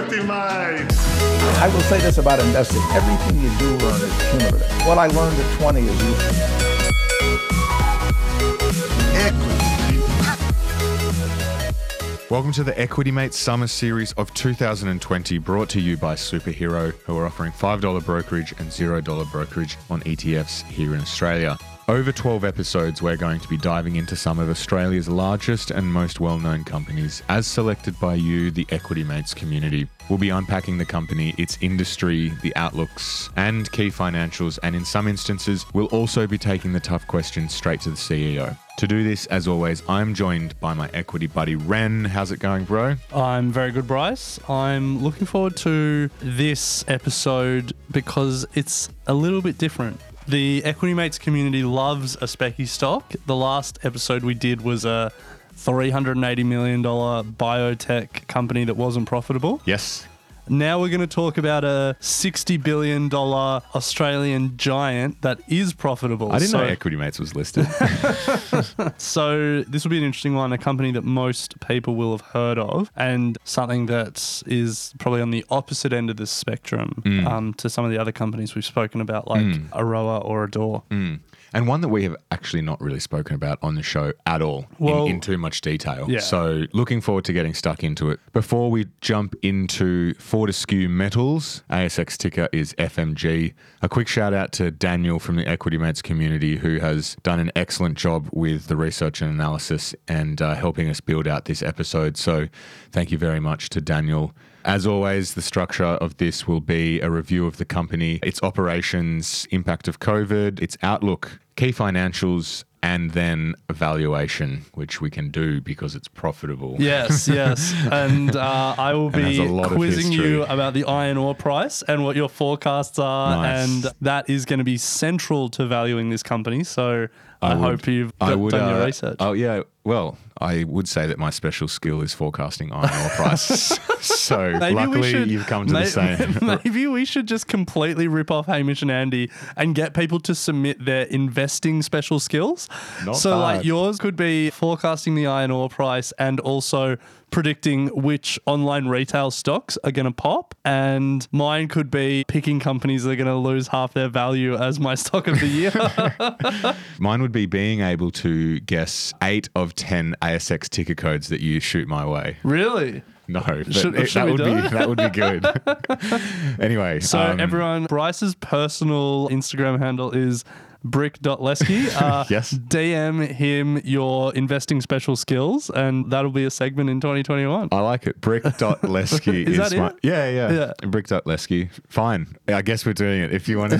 Equity Mates. I will say this about investing. Everything you do learn is cumulative. What I learned at 20 is useful. Equity. Welcome to the Equity Mates Summer Series of 2020, brought to you by Superhero, who are offering $5 brokerage and $0 brokerage on ETFs here in Australia. Over 12 episodes, we're going to be diving into some of Australia's largest and most well-known companies, as selected by you, the Equity Mates community. We'll be unpacking the company, its industry, the outlooks, and key financials, and in some instances, we'll also be taking the tough questions straight to the CEO. To do this, as always, I'm joined by my equity buddy, Ren. How's it going, bro? I'm very good, Bryce. I'm looking forward to this episode because it's a little bit different. The Equity Mates community loves a specky stock. The last episode we did was a $380 million biotech company that wasn't profitable. Yes. Now we're going to talk about a $60 billion Australian giant that is profitable. I didn't know Equity Mates was listed. So this will be an interesting one, a company that most people will have heard of and something that is probably on the opposite end of the spectrum to some of the other companies we've spoken about, like Aroa or Adore. And one that we have actually not really spoken about on the show at all in too much detail. Yeah. So looking forward to getting stuck into it. Before we jump into Fortescue Metals, ASX ticker is FMG. A quick shout out to Daniel from the Equity Mates community, who has done an excellent job with the research and analysis and helping us build out this episode. So thank you very much to Daniel. As always, the structure of this will be a review of the company, its operations, impact of COVID, its outlook, key financials, and then evaluation, which we can do because it's profitable. Yes, yes. And I will be quizzing you about the iron ore price and what your forecasts are. Nice. And that is going to be central to valuing this company. So I hope you've done your research. Oh, yeah. Well, I would say that my special skill is forecasting iron ore prices. So luckily you've come to the same. Maybe we should just completely rip off Hamish and Andy and get people to submit their investing special skills. Not bad. Like yours could be forecasting the iron ore price and also predicting which online retail stocks are going to pop, and mine could be picking companies that are going to lose half their value as my stock of the year. Mine would be being able to guess 8 of 10 ASX ticker codes that you shoot my way. Really? No, but that would be good. Anyway. So everyone, Bryce's personal Instagram handle is brick.lesky. Yes. DM him your investing special skills, and that'll be a segment in 2021. I like it. Brick.lesky is my... Yeah. Brick.lesky. Fine. I guess we're doing it. If you want to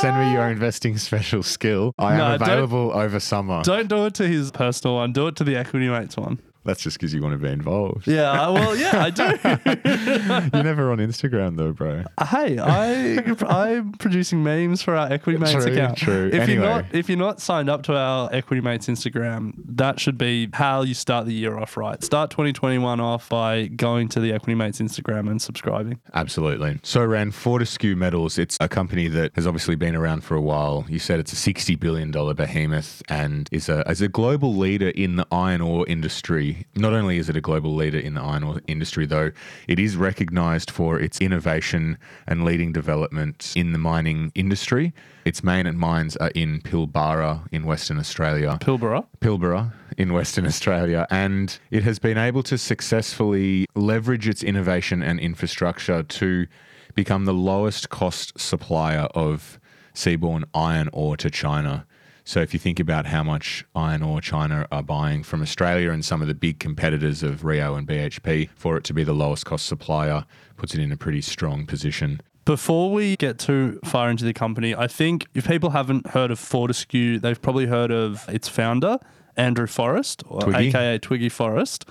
send me your investing special skill, I am available over summer. Don't do it to his personal one. Do it to the Equity Mates one. That's just because you want to be involved. Yeah, well, yeah, I do. You're never on Instagram though, bro. Hey, I'm producing memes for our Equity Mates account. True. If you're not signed up to our Equity Mates Instagram, that should be how you start the year off right. Start 2021 off by going to the Equity Mates Instagram and subscribing. Absolutely. So, Ran, Fortescue Metals, it's a company that has obviously been around for a while. You said it's a $60 billion behemoth and is a global leader in the iron ore industry. Not only is it a global leader in the iron ore industry, though, it is recognized for its innovation and leading development in the mining industry. Its main mines are in Pilbara in Western Australia. Pilbara in Western Australia. And it has been able to successfully leverage its innovation and infrastructure to become the lowest cost supplier of seaborne iron ore to China. So if you think about how much iron ore China are buying from Australia and some of the big competitors of Rio and BHP, for it to be the lowest cost supplier puts it in a pretty strong position. Before we get too far into the company, I think if people haven't heard of Fortescue, they've probably heard of its founder, Andrew Forrest, or Twiggy, aka Twiggy Forrest.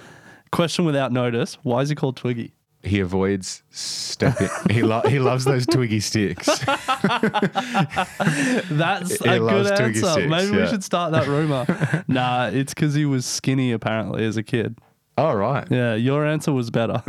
Question without notice, why is he called Twiggy? He avoids stepping. He loves those Twiggy sticks. That's a good answer. Sticks, Maybe we should start that rumor. Nah, it's because he was skinny apparently as a kid. Oh, right. Yeah, your answer was better.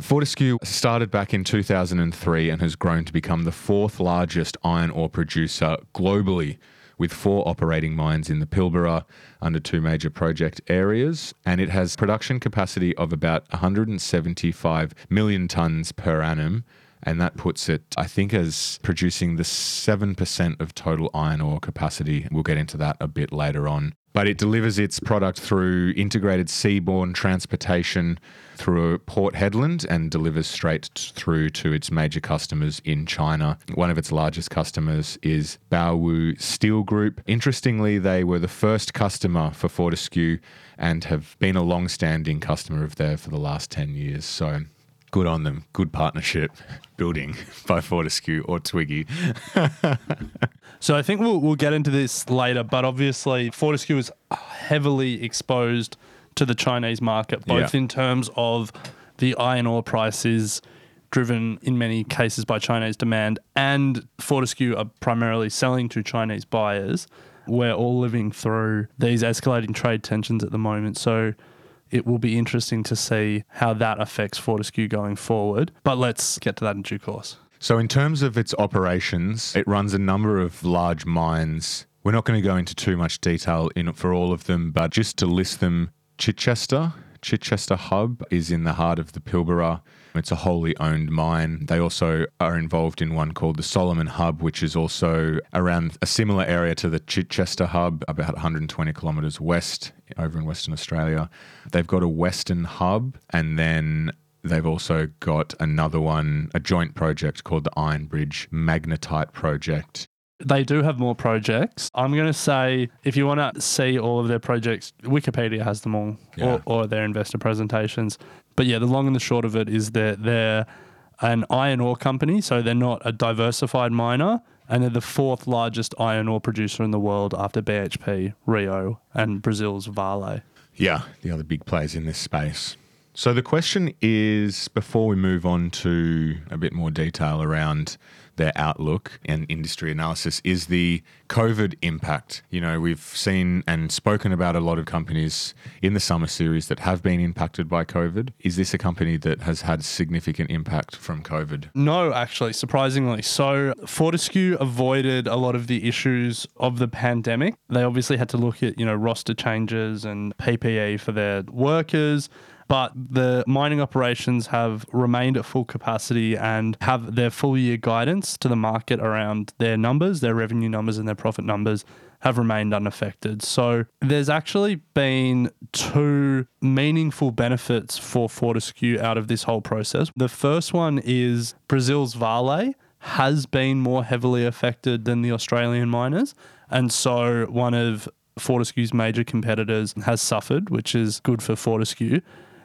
Fortescue started back in 2003 and has grown to become the fourth largest iron ore producer globally, with 4 operating mines in the Pilbara under 2 major project areas, and it has production capacity of about 175 million tonnes per annum, and that puts it, I think, as producing the 7% of total iron ore capacity. We'll get into that a bit later on. But it delivers its product through integrated seaborne transportation through Port Hedland and delivers straight through to its major customers in China. One of its largest customers is Baowu Steel Group. Interestingly, they were the first customer for Fortescue and have been a long-standing customer of theirs for the last 10 years. So good on them. Good partnership building by Fortescue or Twiggy. So I think we'll get into this later, but obviously Fortescue is heavily exposed to the Chinese market, both in terms of the iron ore prices driven in many cases by Chinese demand, and Fortescue are primarily selling to Chinese buyers. We're all living through these escalating trade tensions at the moment. So it will be interesting to see how that affects Fortescue going forward. But let's get to that in due course. So in terms of its operations, it runs a number of large mines. We're not going to go into too much detail in for all of them, but just to list them, Chichester Hub is in the heart of the Pilbara. It's a wholly owned mine. They also are involved in one called the Solomon Hub, which is also around a similar area to the Chichester Hub, about 120 kilometres west over in Western Australia. They've got a Western Hub, and then they've also got another one, a joint project called the Iron Bridge Magnetite Project. They do have more projects. I'm going to say, if you want to see all of their projects, Wikipedia has them all, or their investor presentations. But yeah, the long and the short of it is that they're an iron ore company, so they're not a diversified miner, and they're the 4th largest iron ore producer in the world after BHP, Rio, and Brazil's Vale. Yeah, the other big players in this space. So the question is, before we move on to a bit more detail around their outlook and industry analysis, is the COVID impact. You know, we've seen and spoken about a lot of companies in the summer series that have been impacted by COVID. Is this a company that has had significant impact from COVID? No, actually, surprisingly. So Fortescue avoided a lot of the issues of the pandemic. They obviously had to look at, roster changes and PPE for their workers. But the mining operations have remained at full capacity and have their full year guidance to the market around their numbers, their revenue numbers and their profit numbers have remained unaffected. So there's actually been 2 meaningful benefits for Fortescue out of this whole process. The first one is Brazil's Vale has been more heavily affected than the Australian miners. And so one of Fortescue's major competitors has suffered, which is good for Fortescue.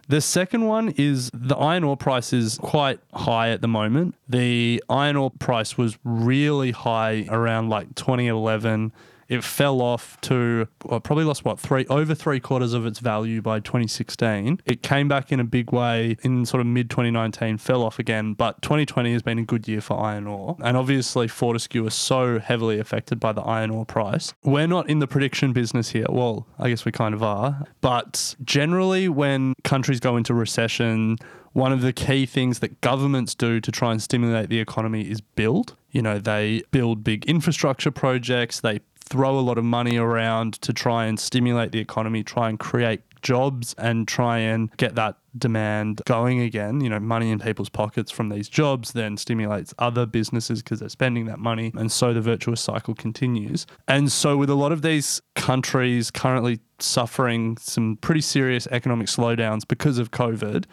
The second one is the iron ore price is quite high at the moment. The iron ore price was really high around 2011. It fell off to probably lost over 3/4 of its value by 2016. It came back in a big way in sort of mid 2019, fell off again, but 2020 has been a good year for iron ore. And obviously Fortescue is so heavily affected by the iron ore price. We're not in the prediction business here. Well, I guess we kind of are, but generally when countries go into recession, one of the key things that governments do to try and stimulate the economy is build. They build big infrastructure projects. They throw a lot of money around to try and stimulate the economy, try and create jobs and try and get that demand going again. Money in people's pockets from these jobs then stimulates other businesses because they're spending that money. And so the virtuous cycle continues. And so with a lot of these countries currently suffering some pretty serious economic slowdowns because of COVID,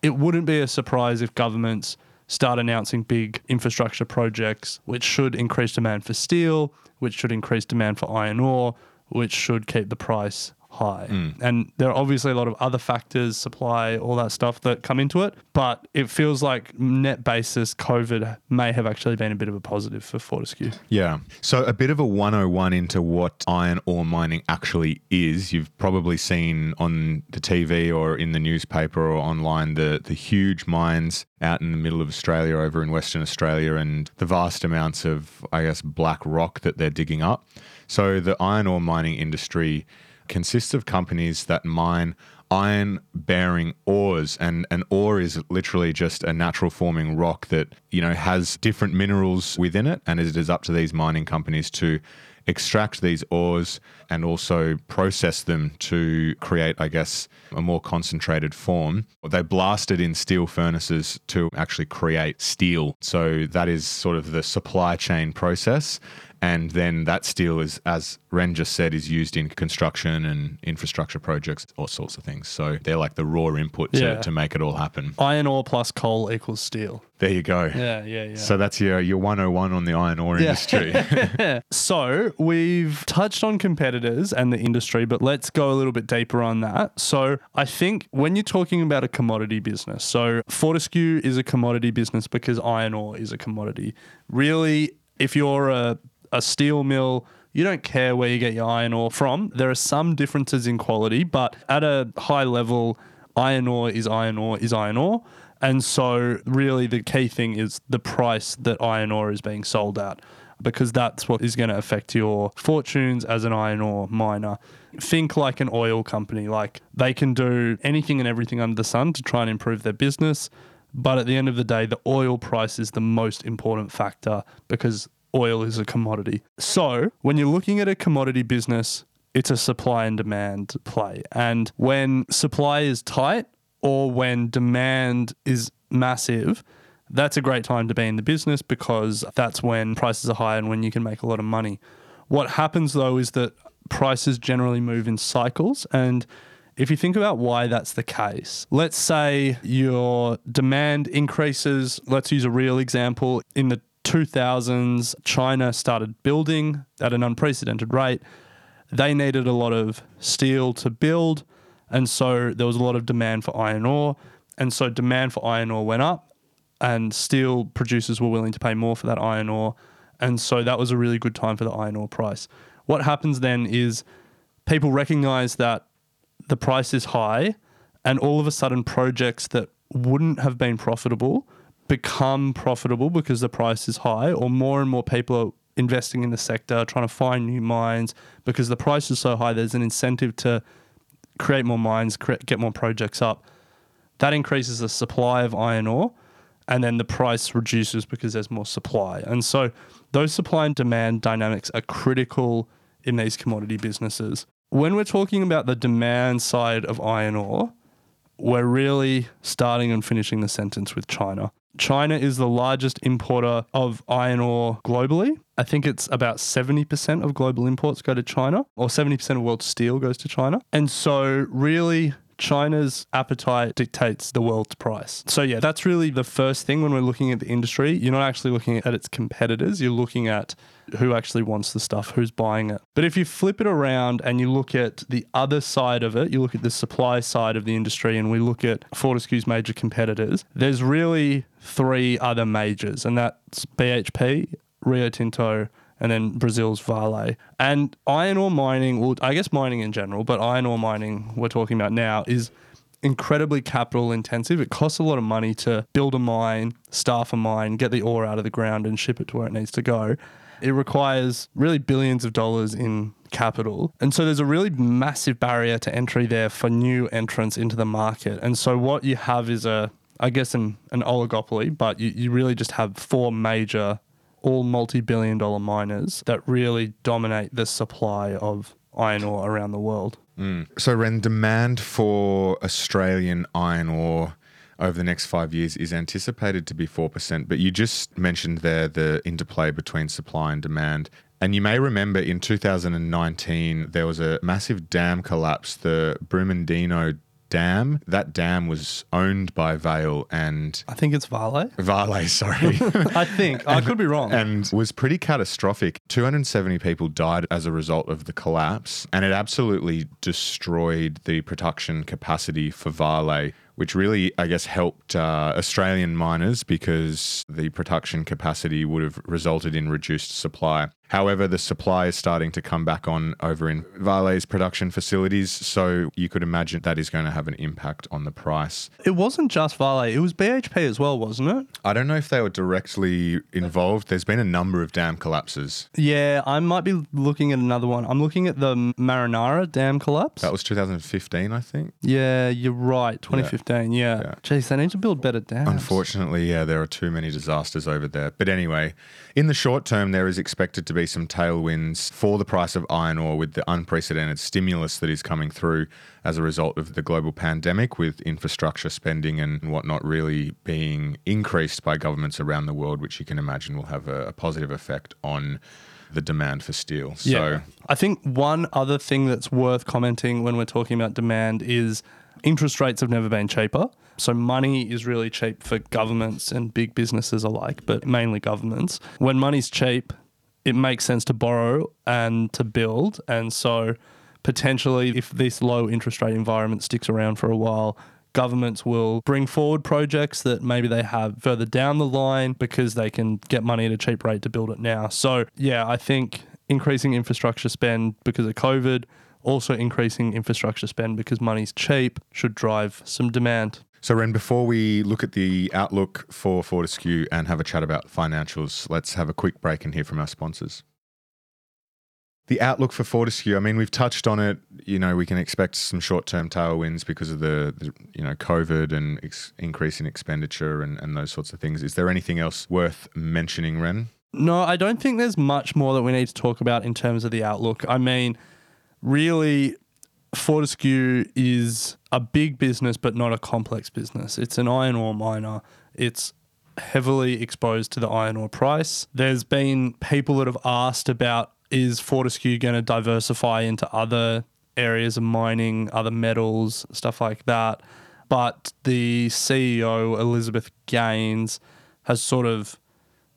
it wouldn't be a surprise if governments start announcing big infrastructure projects, which should increase demand for steel, which should increase demand for iron ore, which should keep the price high. And there are obviously a lot of other factors, supply, all that stuff that come into it. But it feels like net basis, COVID may have actually been a bit of a positive for Fortescue. Yeah. So a bit of a 101 into what iron ore mining actually is. You've probably seen on the TV or in the newspaper or online the huge mines out in the middle of Australia, over in Western Australia, and the vast amounts of, black rock that they're digging up. So the iron ore mining industry consists of companies that mine iron-bearing ores, and an ore is literally just a natural forming rock that, has different minerals within it, and it is up to these mining companies to extract these ores and also process them to create, I guess, a more concentrated form. They blasted in steel furnaces to actually create steel. So that is sort of the supply chain process. And then that steel is, as Ren just said, is used in construction and infrastructure projects, all sorts of things. So they're like the raw input to make it all happen. Iron ore plus coal equals steel. There you go. Yeah. So that's your 101 on the iron ore industry. So we've touched on competitors and the industry, but let's go a little bit deeper on that. So I think when you're talking about a commodity business, so Fortescue is a commodity business because iron ore is a commodity. Really, if you're a steel mill, you don't care where you get your iron ore from. There are some differences in quality, but at a high level, iron ore is iron ore is iron ore. And so really the key thing is the price that iron ore is being sold at, because that's what is going to affect your fortunes as an iron ore miner. Think like an oil company. Like, they can do anything and everything under the sun to try and improve their business, but at the end of the day, the oil price is the most important factor because oil is a commodity. So when you're looking at a commodity business, it's a supply and demand play. And when supply is tight or when demand is massive, that's a great time to be in the business because that's when prices are high and when you can make a lot of money. What happens though is that prices generally move in cycles. And if you think about why that's the case, let's say your demand increases. Let's use a real example. In the 2000s, China started building at an unprecedented rate. They needed a lot of steel to build, and so there was a lot of demand for iron ore, and so demand for iron ore went up, and steel producers were willing to pay more for that iron ore, and so that was a really good time for the iron ore price. What happens then is people recognize that the price is high, and all of a sudden projects that wouldn't have been profitable become profitable because the price is high, or more and more people are investing in the sector, trying to find new mines because the price is so high. There's an incentive to create more mines, get more projects up. That increases the supply of iron ore, and then the price reduces because there's more supply. And so those supply and demand dynamics are critical in these commodity businesses. When we're talking about the demand side of iron ore, we're really starting and finishing the sentence with China. China is the largest importer of iron ore globally. I think it's about 70% of global imports go to China, or 70% of world steel goes to China. And so really, China's appetite dictates the world's price. So yeah, that's really the first thing when we're looking at the industry. You're not actually looking at its competitors. You're looking at who actually wants the stuff, who's buying it. But if you flip it around and you look at the other side of it, you look at the supply side of the industry, and we look at Fortescue's major competitors, there's really three other majors, and that's BHP, Rio Tinto, and then Brazil's Vale. And iron ore mining, well, I guess mining in general, but iron ore mining we're talking about now is incredibly capital intensive. It costs a lot of money to build a mine, staff a mine, get the ore out of the ground and ship it to where it needs to go. It requires really billions of dollars in capital. And so there's a really massive barrier to entry there for new entrants into the market. And so what you have is an oligopoly, but you really just have four major, all multi-billion dollar miners that really dominate the supply of iron ore around the world. So Ren, demand for Australian iron ore over the next 5 years is anticipated to be 4%, but you just mentioned there the interplay between supply and demand. And you may remember in 2019, there was a massive dam collapse, the Brumadinho Dam. That dam was owned by Vale and... I think it's Vale. Vale, sorry. I think. And, I could be wrong. And was pretty catastrophic. 270 people died as a result of the collapse, and it absolutely destroyed the production capacity for Vale, which really, I guess, helped Australian miners because the production capacity would have resulted in reduced supply. However, the supply is starting to come back on over in Vale's production facilities, so you could imagine that is going to have an impact on the price. It wasn't just Vale, it was BHP as well, wasn't it? I don't know if they were directly involved. There's been a number of dam collapses. Yeah, I might be looking at another one. I'm looking at the Marinara Dam collapse. That was 2015, I think. Yeah, you're right, 2015. Yeah. Yeah. Jeez, they need to build better dams. Unfortunately, yeah, there are too many disasters over there. But anyway, in the short term, there is expected to be be some tailwinds for the price of iron ore with the unprecedented stimulus that is coming through as a result of the global pandemic, with infrastructure spending and whatnot really being increased by governments around the world, which you can imagine will have a positive effect on the demand for steel. Yeah. So I think one other thing that's worth commenting when we're talking about demand is interest rates have never been cheaper. So money is really cheap for governments and big businesses alike, but mainly governments. When money's cheap, it makes sense to borrow and to build. And so potentially if this low interest rate environment sticks around for a while, governments will bring forward projects that maybe they have further down the line because they can get money at a cheap rate to build it now. So yeah, I think increasing infrastructure spend because of COVID, also increasing infrastructure spend because money's cheap, should drive some demand. So Ren, before we look at the outlook for Fortescue and have a chat about financials, let's have a quick break and hear from our sponsors. The outlook for Fortescue, I mean, we've touched on it. You know, we can expect some short-term tailwinds because of the COVID and increase in expenditure and those sorts of things. Is there anything else worth mentioning, Ren? No, I don't think there's much more that we need to talk about in terms of the outlook. I mean, really, Fortescue is a big business, but not a complex business. It's an iron ore miner. It's heavily exposed to the iron ore price. There's been people that have asked about, is Fortescue going to diversify into other areas of mining, other metals, stuff like that? But the CEO, Elizabeth Gaines, has sort of,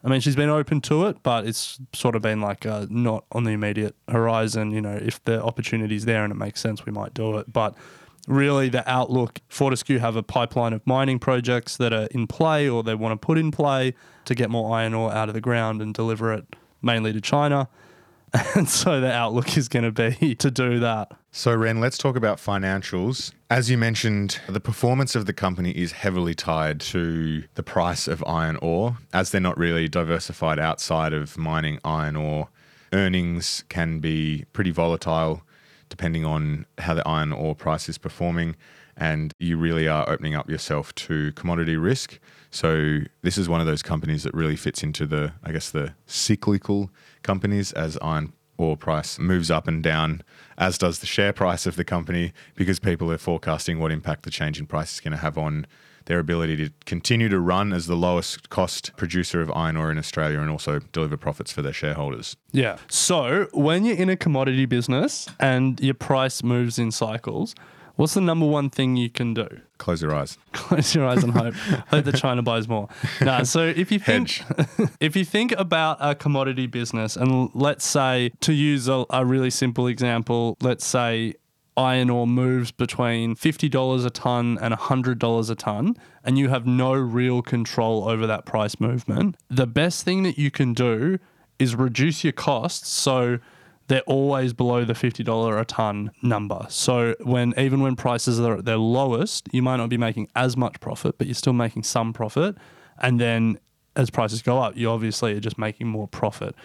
I mean, she's been open to it, but it's sort of been like not on the immediate horizon. You know, if the opportunity's there and it makes sense, we might do it. But really the outlook, Fortescue have a pipeline of mining projects that are in play or they want to put in play to get more iron ore out of the ground and deliver it mainly to China. And so the outlook is going to be to do that. So Ren, let's talk about financials. As you mentioned, the performance of the company is heavily tied to the price of iron ore. As they're not really diversified outside of mining iron ore, earnings can be pretty volatile depending on how the iron ore price is performing. And you really are opening up yourself to commodity risk. So this is one of those companies that really fits into the, I guess, the cyclical companies, as iron ore price moves up and down, as does the share price of the company, because people are forecasting what impact the change in price is going to have on their ability to continue to run as the lowest cost producer of iron ore in Australia and also deliver profits for their shareholders. Yeah. So when you're in a commodity business and your price moves in cycles, what's the number one thing you can do? Close your eyes. Close your eyes and hope. Hope that China buys more. No, so if you think about a commodity business, and let's say, to use a really simple example, let's say iron ore moves between $50 a tonne and $100 a tonne, and you have no real control over that price movement, the best thing that you can do is reduce your costs so they're always below the $50 a tonne number. So even when prices are at their lowest, you might not be making as much profit, but you're still making some profit. And then as prices go up, you obviously are just making more profit.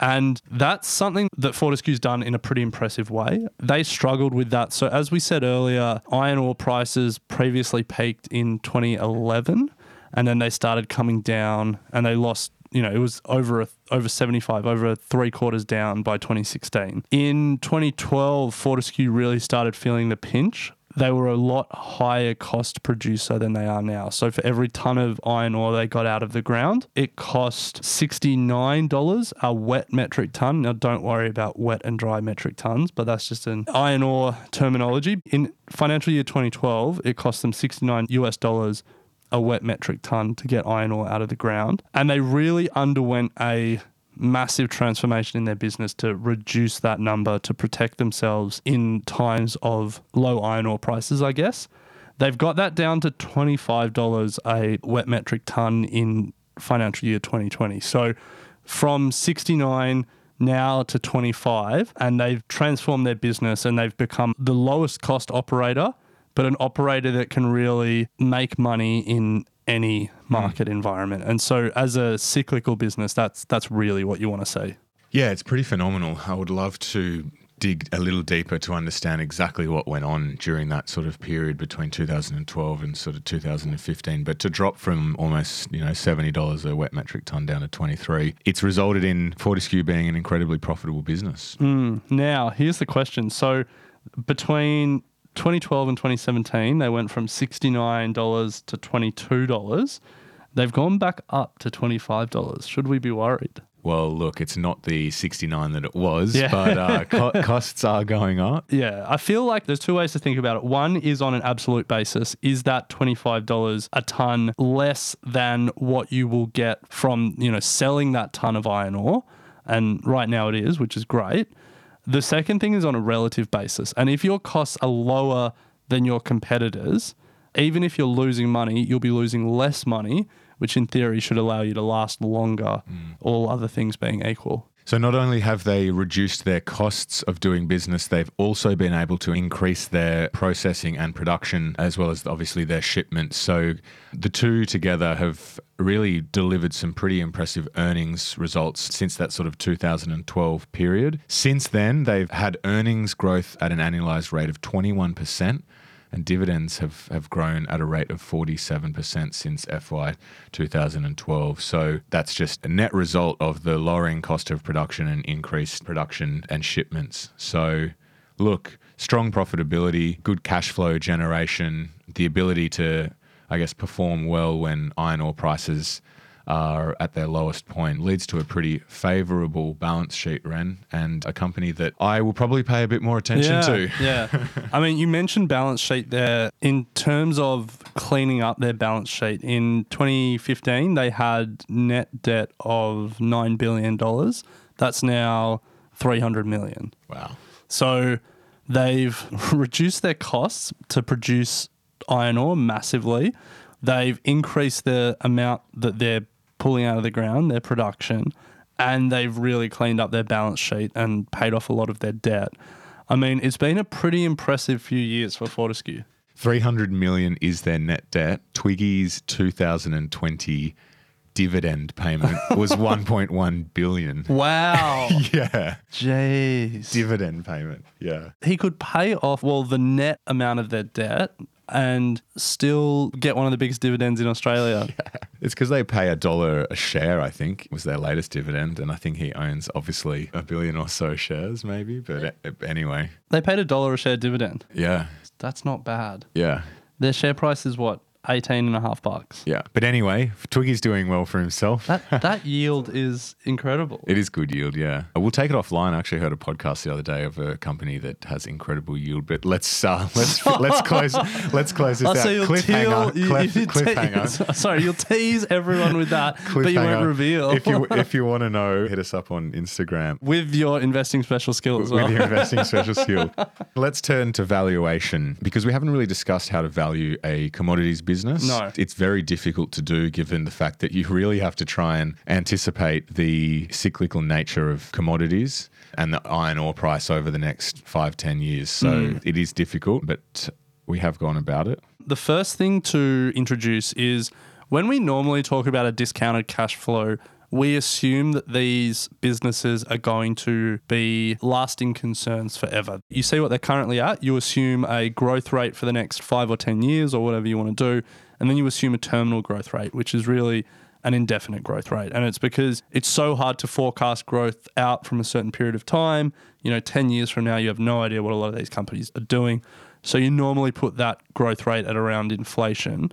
And that's something that Fortescue's done in a pretty impressive way. They struggled with that. So as we said earlier, iron ore prices previously peaked in 2011, and then they started coming down and they lost, it was over 3/4 down by 2016. In 2012, Fortescue really started feeling the pinch. They were a lot higher cost producer than they are now. So for every ton of iron ore they got out of the ground, it cost $69 a wet metric ton. Now don't worry about wet and dry metric tons, but that's just an iron ore terminology. In financial year 2012, it cost them $69 a wet metric ton to get iron ore out of the ground. And they really underwent a massive transformation in their business to reduce that number to protect themselves in times of low iron ore prices, I guess. They've got that down to $25 a wet metric ton in financial year 2020. So from 69 now to 25, and they've transformed their business and they've become the lowest cost operator, but an operator that can really make money in any market environment. And so as a cyclical business, that's really what you want to see. Yeah, it's pretty phenomenal. I would love to dig a little deeper to understand exactly what went on during that sort of period between 2012 and sort of 2015. But to drop from almost, $70 a wet metric ton down to $23, it's resulted in Fortescue being an incredibly profitable business. Now, here's the question. So between 2012 and 2017, they went from $69 to $22. They've gone back up to $25. Should we be worried? Well, look, it's not the 69 that it was, but costs are going up. Yeah, I feel like there's two ways to think about it. One is on an absolute basis. Is that $25 a ton less than what you will get from, selling that ton of iron ore? And right now it is, which is great. The second thing is on a relative basis. And if your costs are lower than your competitors, even if you're losing money, you'll be losing less money, which in theory should allow you to last longer, all other things being equal. So not only have they reduced their costs of doing business, they've also been able to increase their processing and production, as well as obviously their shipments. So the two together have really delivered some pretty impressive earnings results since that sort of 2012 period. Since then, they've had earnings growth at an annualized rate of 21%. And dividends have grown at a rate of 47% since FY 2012. So that's just a net result of the lowering cost of production and increased production and shipments. So look, strong profitability, good cash flow generation, the ability to, perform well when iron ore prices are at their lowest point leads to a pretty favourable balance sheet, Ren, and a company that I will probably pay a bit more attention to. Yeah. I mean, you mentioned balance sheet there. In terms of cleaning up their balance sheet, in 2015, they had net debt of $9 billion. That's now $300 million. Wow. So they've reduced their costs to produce iron ore massively. They've increased the amount that they're pulling out of the ground, their production, and they've really cleaned up their balance sheet and paid off a lot of their debt. I mean, it's been a pretty impressive few years for Fortescue. $300 million is their net debt. Twiggy's 2020 dividend payment was $1.1 billion. Wow. Yeah. Jeez. Dividend payment, yeah. He could pay off, the net amount of their debt and still get one of the biggest dividends in Australia. Yeah. It's because they pay $1 a share, I think, was their latest dividend. And I think he owns, obviously, a billion or so shares maybe. But anyway. They paid $1 a share dividend. Yeah. That's not bad. Yeah. Their share price is what? $18.50. Yeah. But anyway, Twiggy's doing well for himself. That yield is incredible. It is good yield, yeah. We'll take it offline. I actually heard a podcast the other day of a company that has incredible yield, but let's close this out. So cliffhanger. You'll tease everyone with that, but you won't reveal. If you want to know, hit us up on Instagram. With your investing special skill as well. With your investing special skill. Let's turn to valuation, because we haven't really discussed how to value a commodities business. No. It's very difficult to do, given the fact that you really have to try and anticipate the cyclical nature of commodities and the iron ore price over the next 5-10 years. So it is difficult, but we have gone about it. The first thing to introduce is when we normally talk about a discounted cash flow, we assume that these businesses are going to be lasting concerns forever. You see what they're currently at, you assume a growth rate for the next 5 or 10 years or whatever you want to do, and then you assume a terminal growth rate, which is really an indefinite growth rate. And it's because it's so hard to forecast growth out from a certain period of time. 10 years from now, you have no idea what a lot of these companies are doing. So you normally put that growth rate at around inflation,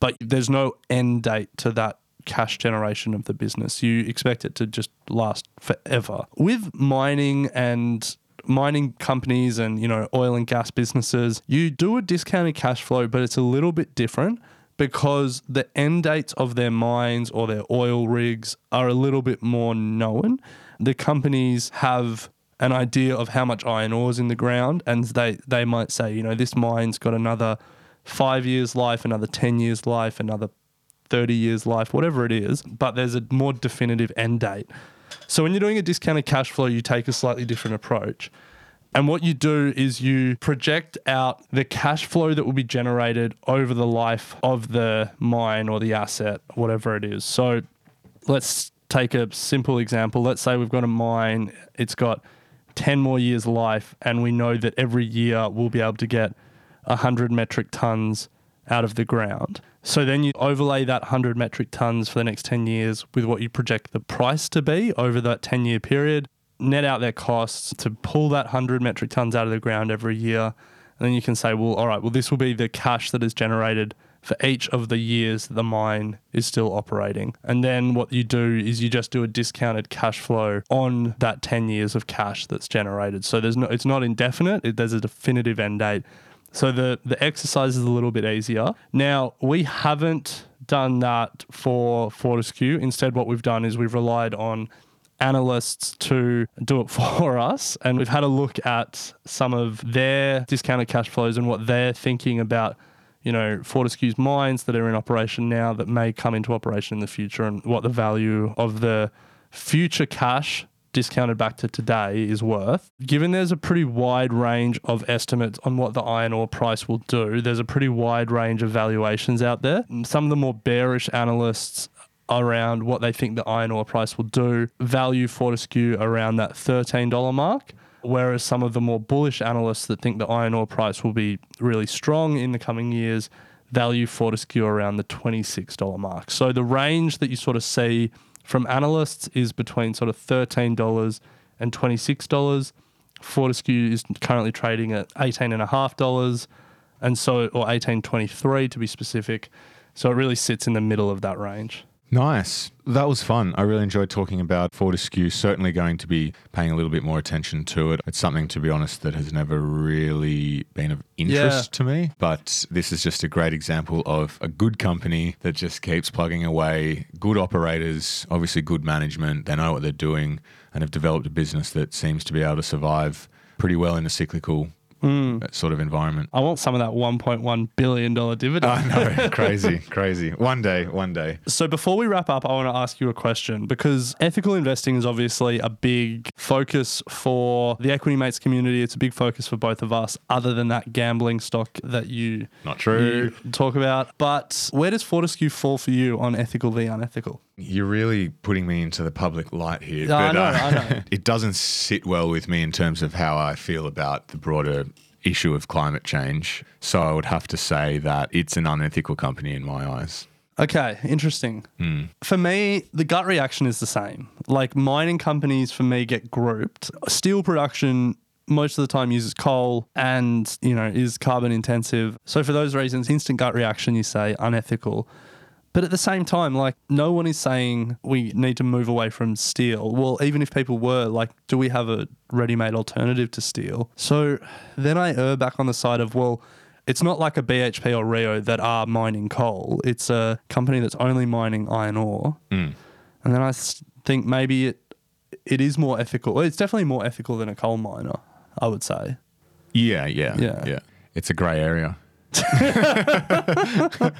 but there's no end date to that cash generation of the business. You expect it to just last forever. With mining and mining companies and oil and gas businesses, you do a discounted cash flow, but it's a little bit different because the end dates of their mines or their oil rigs are a little bit more known. The companies have an idea of how much iron ore is in the ground, and they might say, this mine's got another 5 years life, another 10 years life, another 30 years life, whatever it is, but there's a more definitive end date. So when you're doing a discounted cash flow, you take a slightly different approach. And what you do is you project out the cash flow that will be generated over the life of the mine or the asset, whatever it is. So let's take a simple example. Let's say we've got a mine. It's got 10 more years life, and we know that every year we'll be able to get 100 metric tons out of the ground. So then you overlay that 100 metric tons for the next 10 years with what you project the price to be over that 10-year period, net out their costs to pull that 100 metric tons out of the ground every year. And then you can say, well, all right, well, this will be the cash that is generated for each of the years that the mine is still operating. And then what you do is you just do a discounted cash flow on that 10 years of cash that's generated. So there's no, it's not indefinite. There's a definitive end date. So the exercise is a little bit easier. Now, we haven't done that for Fortescue. Instead, what we've done is we've relied on analysts to do it for us. And we've had a look at some of their discounted cash flows and what they're thinking about, you know, Fortescue's mines that are in operation now that may come into operation in the future, and what the value of the future cash discounted back to today is worth. Given there's a pretty wide range of estimates on what the iron ore price will do, there's a pretty wide range of valuations out there. Some of the more bearish analysts around what they think the iron ore price will do value Fortescue around that $13 mark, whereas some of the more bullish analysts that think the iron ore price will be really strong in the coming years value Fortescue around the $26 mark. So the range that you sort of see from analysts is between sort of $13 and $26. Fortescue is currently trading at $18.50, and so, or $18.23 to be specific. So it really sits in the middle of that range. Nice. That was fun. I really enjoyed talking about Fortescue. Certainly going to be paying a little bit more attention to it. It's something, to be honest, that has never really been of interest to me. But this is just a great example of a good company that just keeps plugging away. Good operators, obviously good management. They know what they're doing and have developed a business that seems to be able to survive pretty well in a cyclical sort of environment. I want some of that $1.1 billion dividend. I know, crazy. One day. So before we wrap up, I want to ask you a question, because ethical investing is obviously a big focus for the Equity Mates community. It's a big focus for both of us, other than that gambling stock that you, not true, you talk about. But where does Fortescue fall for you on ethical v unethical? You're really putting me into the public light here. I know. It doesn't sit well with me in terms of how I feel about the broader issue of climate change. So I would have to say that it's an unethical company in my eyes. Okay, interesting. For me, the gut reaction is the same. Like, mining companies for me get grouped. Steel production most of the time uses coal and, you know, is carbon intensive. So for those reasons, instant gut reaction, you say unethical. But at the same time, like, no one is saying we need to move away from steel. Well, even if people were, like, do we have a ready-made alternative to steel? So then I err back on the side of, well, it's not like a BHP or Rio that are mining coal. It's a company that's only mining iron ore. And then I think maybe it is more ethical. Well, it's definitely more ethical than a coal miner, I would say. Yeah. It's a grey area.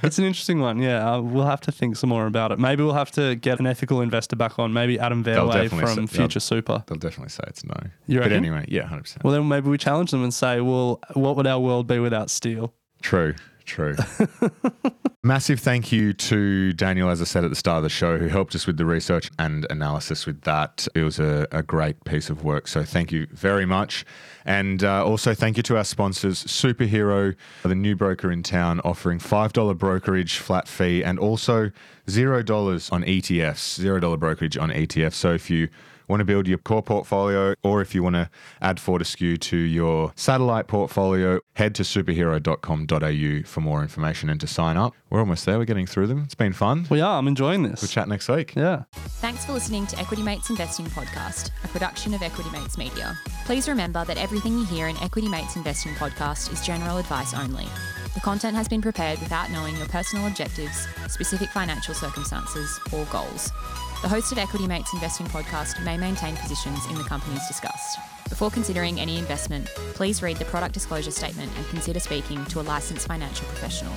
It's an interesting one. We'll have to think some more about it. Maybe we'll have to get an ethical investor back on. Maybe Adam Verway from Future Super. They'll definitely say it's no. You reckon? But anyway, 100%. Well, then maybe we challenge them and say, well, what would our world be without steel? True. Massive thank you to Daniel, as I said at the start of the show, who helped us with the research and analysis with that. It was a great piece of work. So thank you very much. And also thank you to our sponsors, Superhero, the new broker in town, offering $5 brokerage flat fee and also $0 on ETFs, $0 brokerage on ETFs. So if you want to build your core portfolio, or if you want to add Fortescue to your satellite portfolio, head to superhero.com.au for more information and to sign up. We're almost there. We're getting through them. It's been fun. We are. I'm enjoying this. We'll chat next week. Yeah. Thanks for listening to Equity Mates Investing Podcast, a production of Equity Mates Media. Please remember that everything you hear in Equity Mates Investing Podcast is general advice only. The content has been prepared without knowing your personal objectives, specific financial circumstances, or goals. The host of Equity Mates Investing Podcast may maintain positions in the companies discussed. Before considering any investment, please read the product disclosure statement and consider speaking to a licensed financial professional.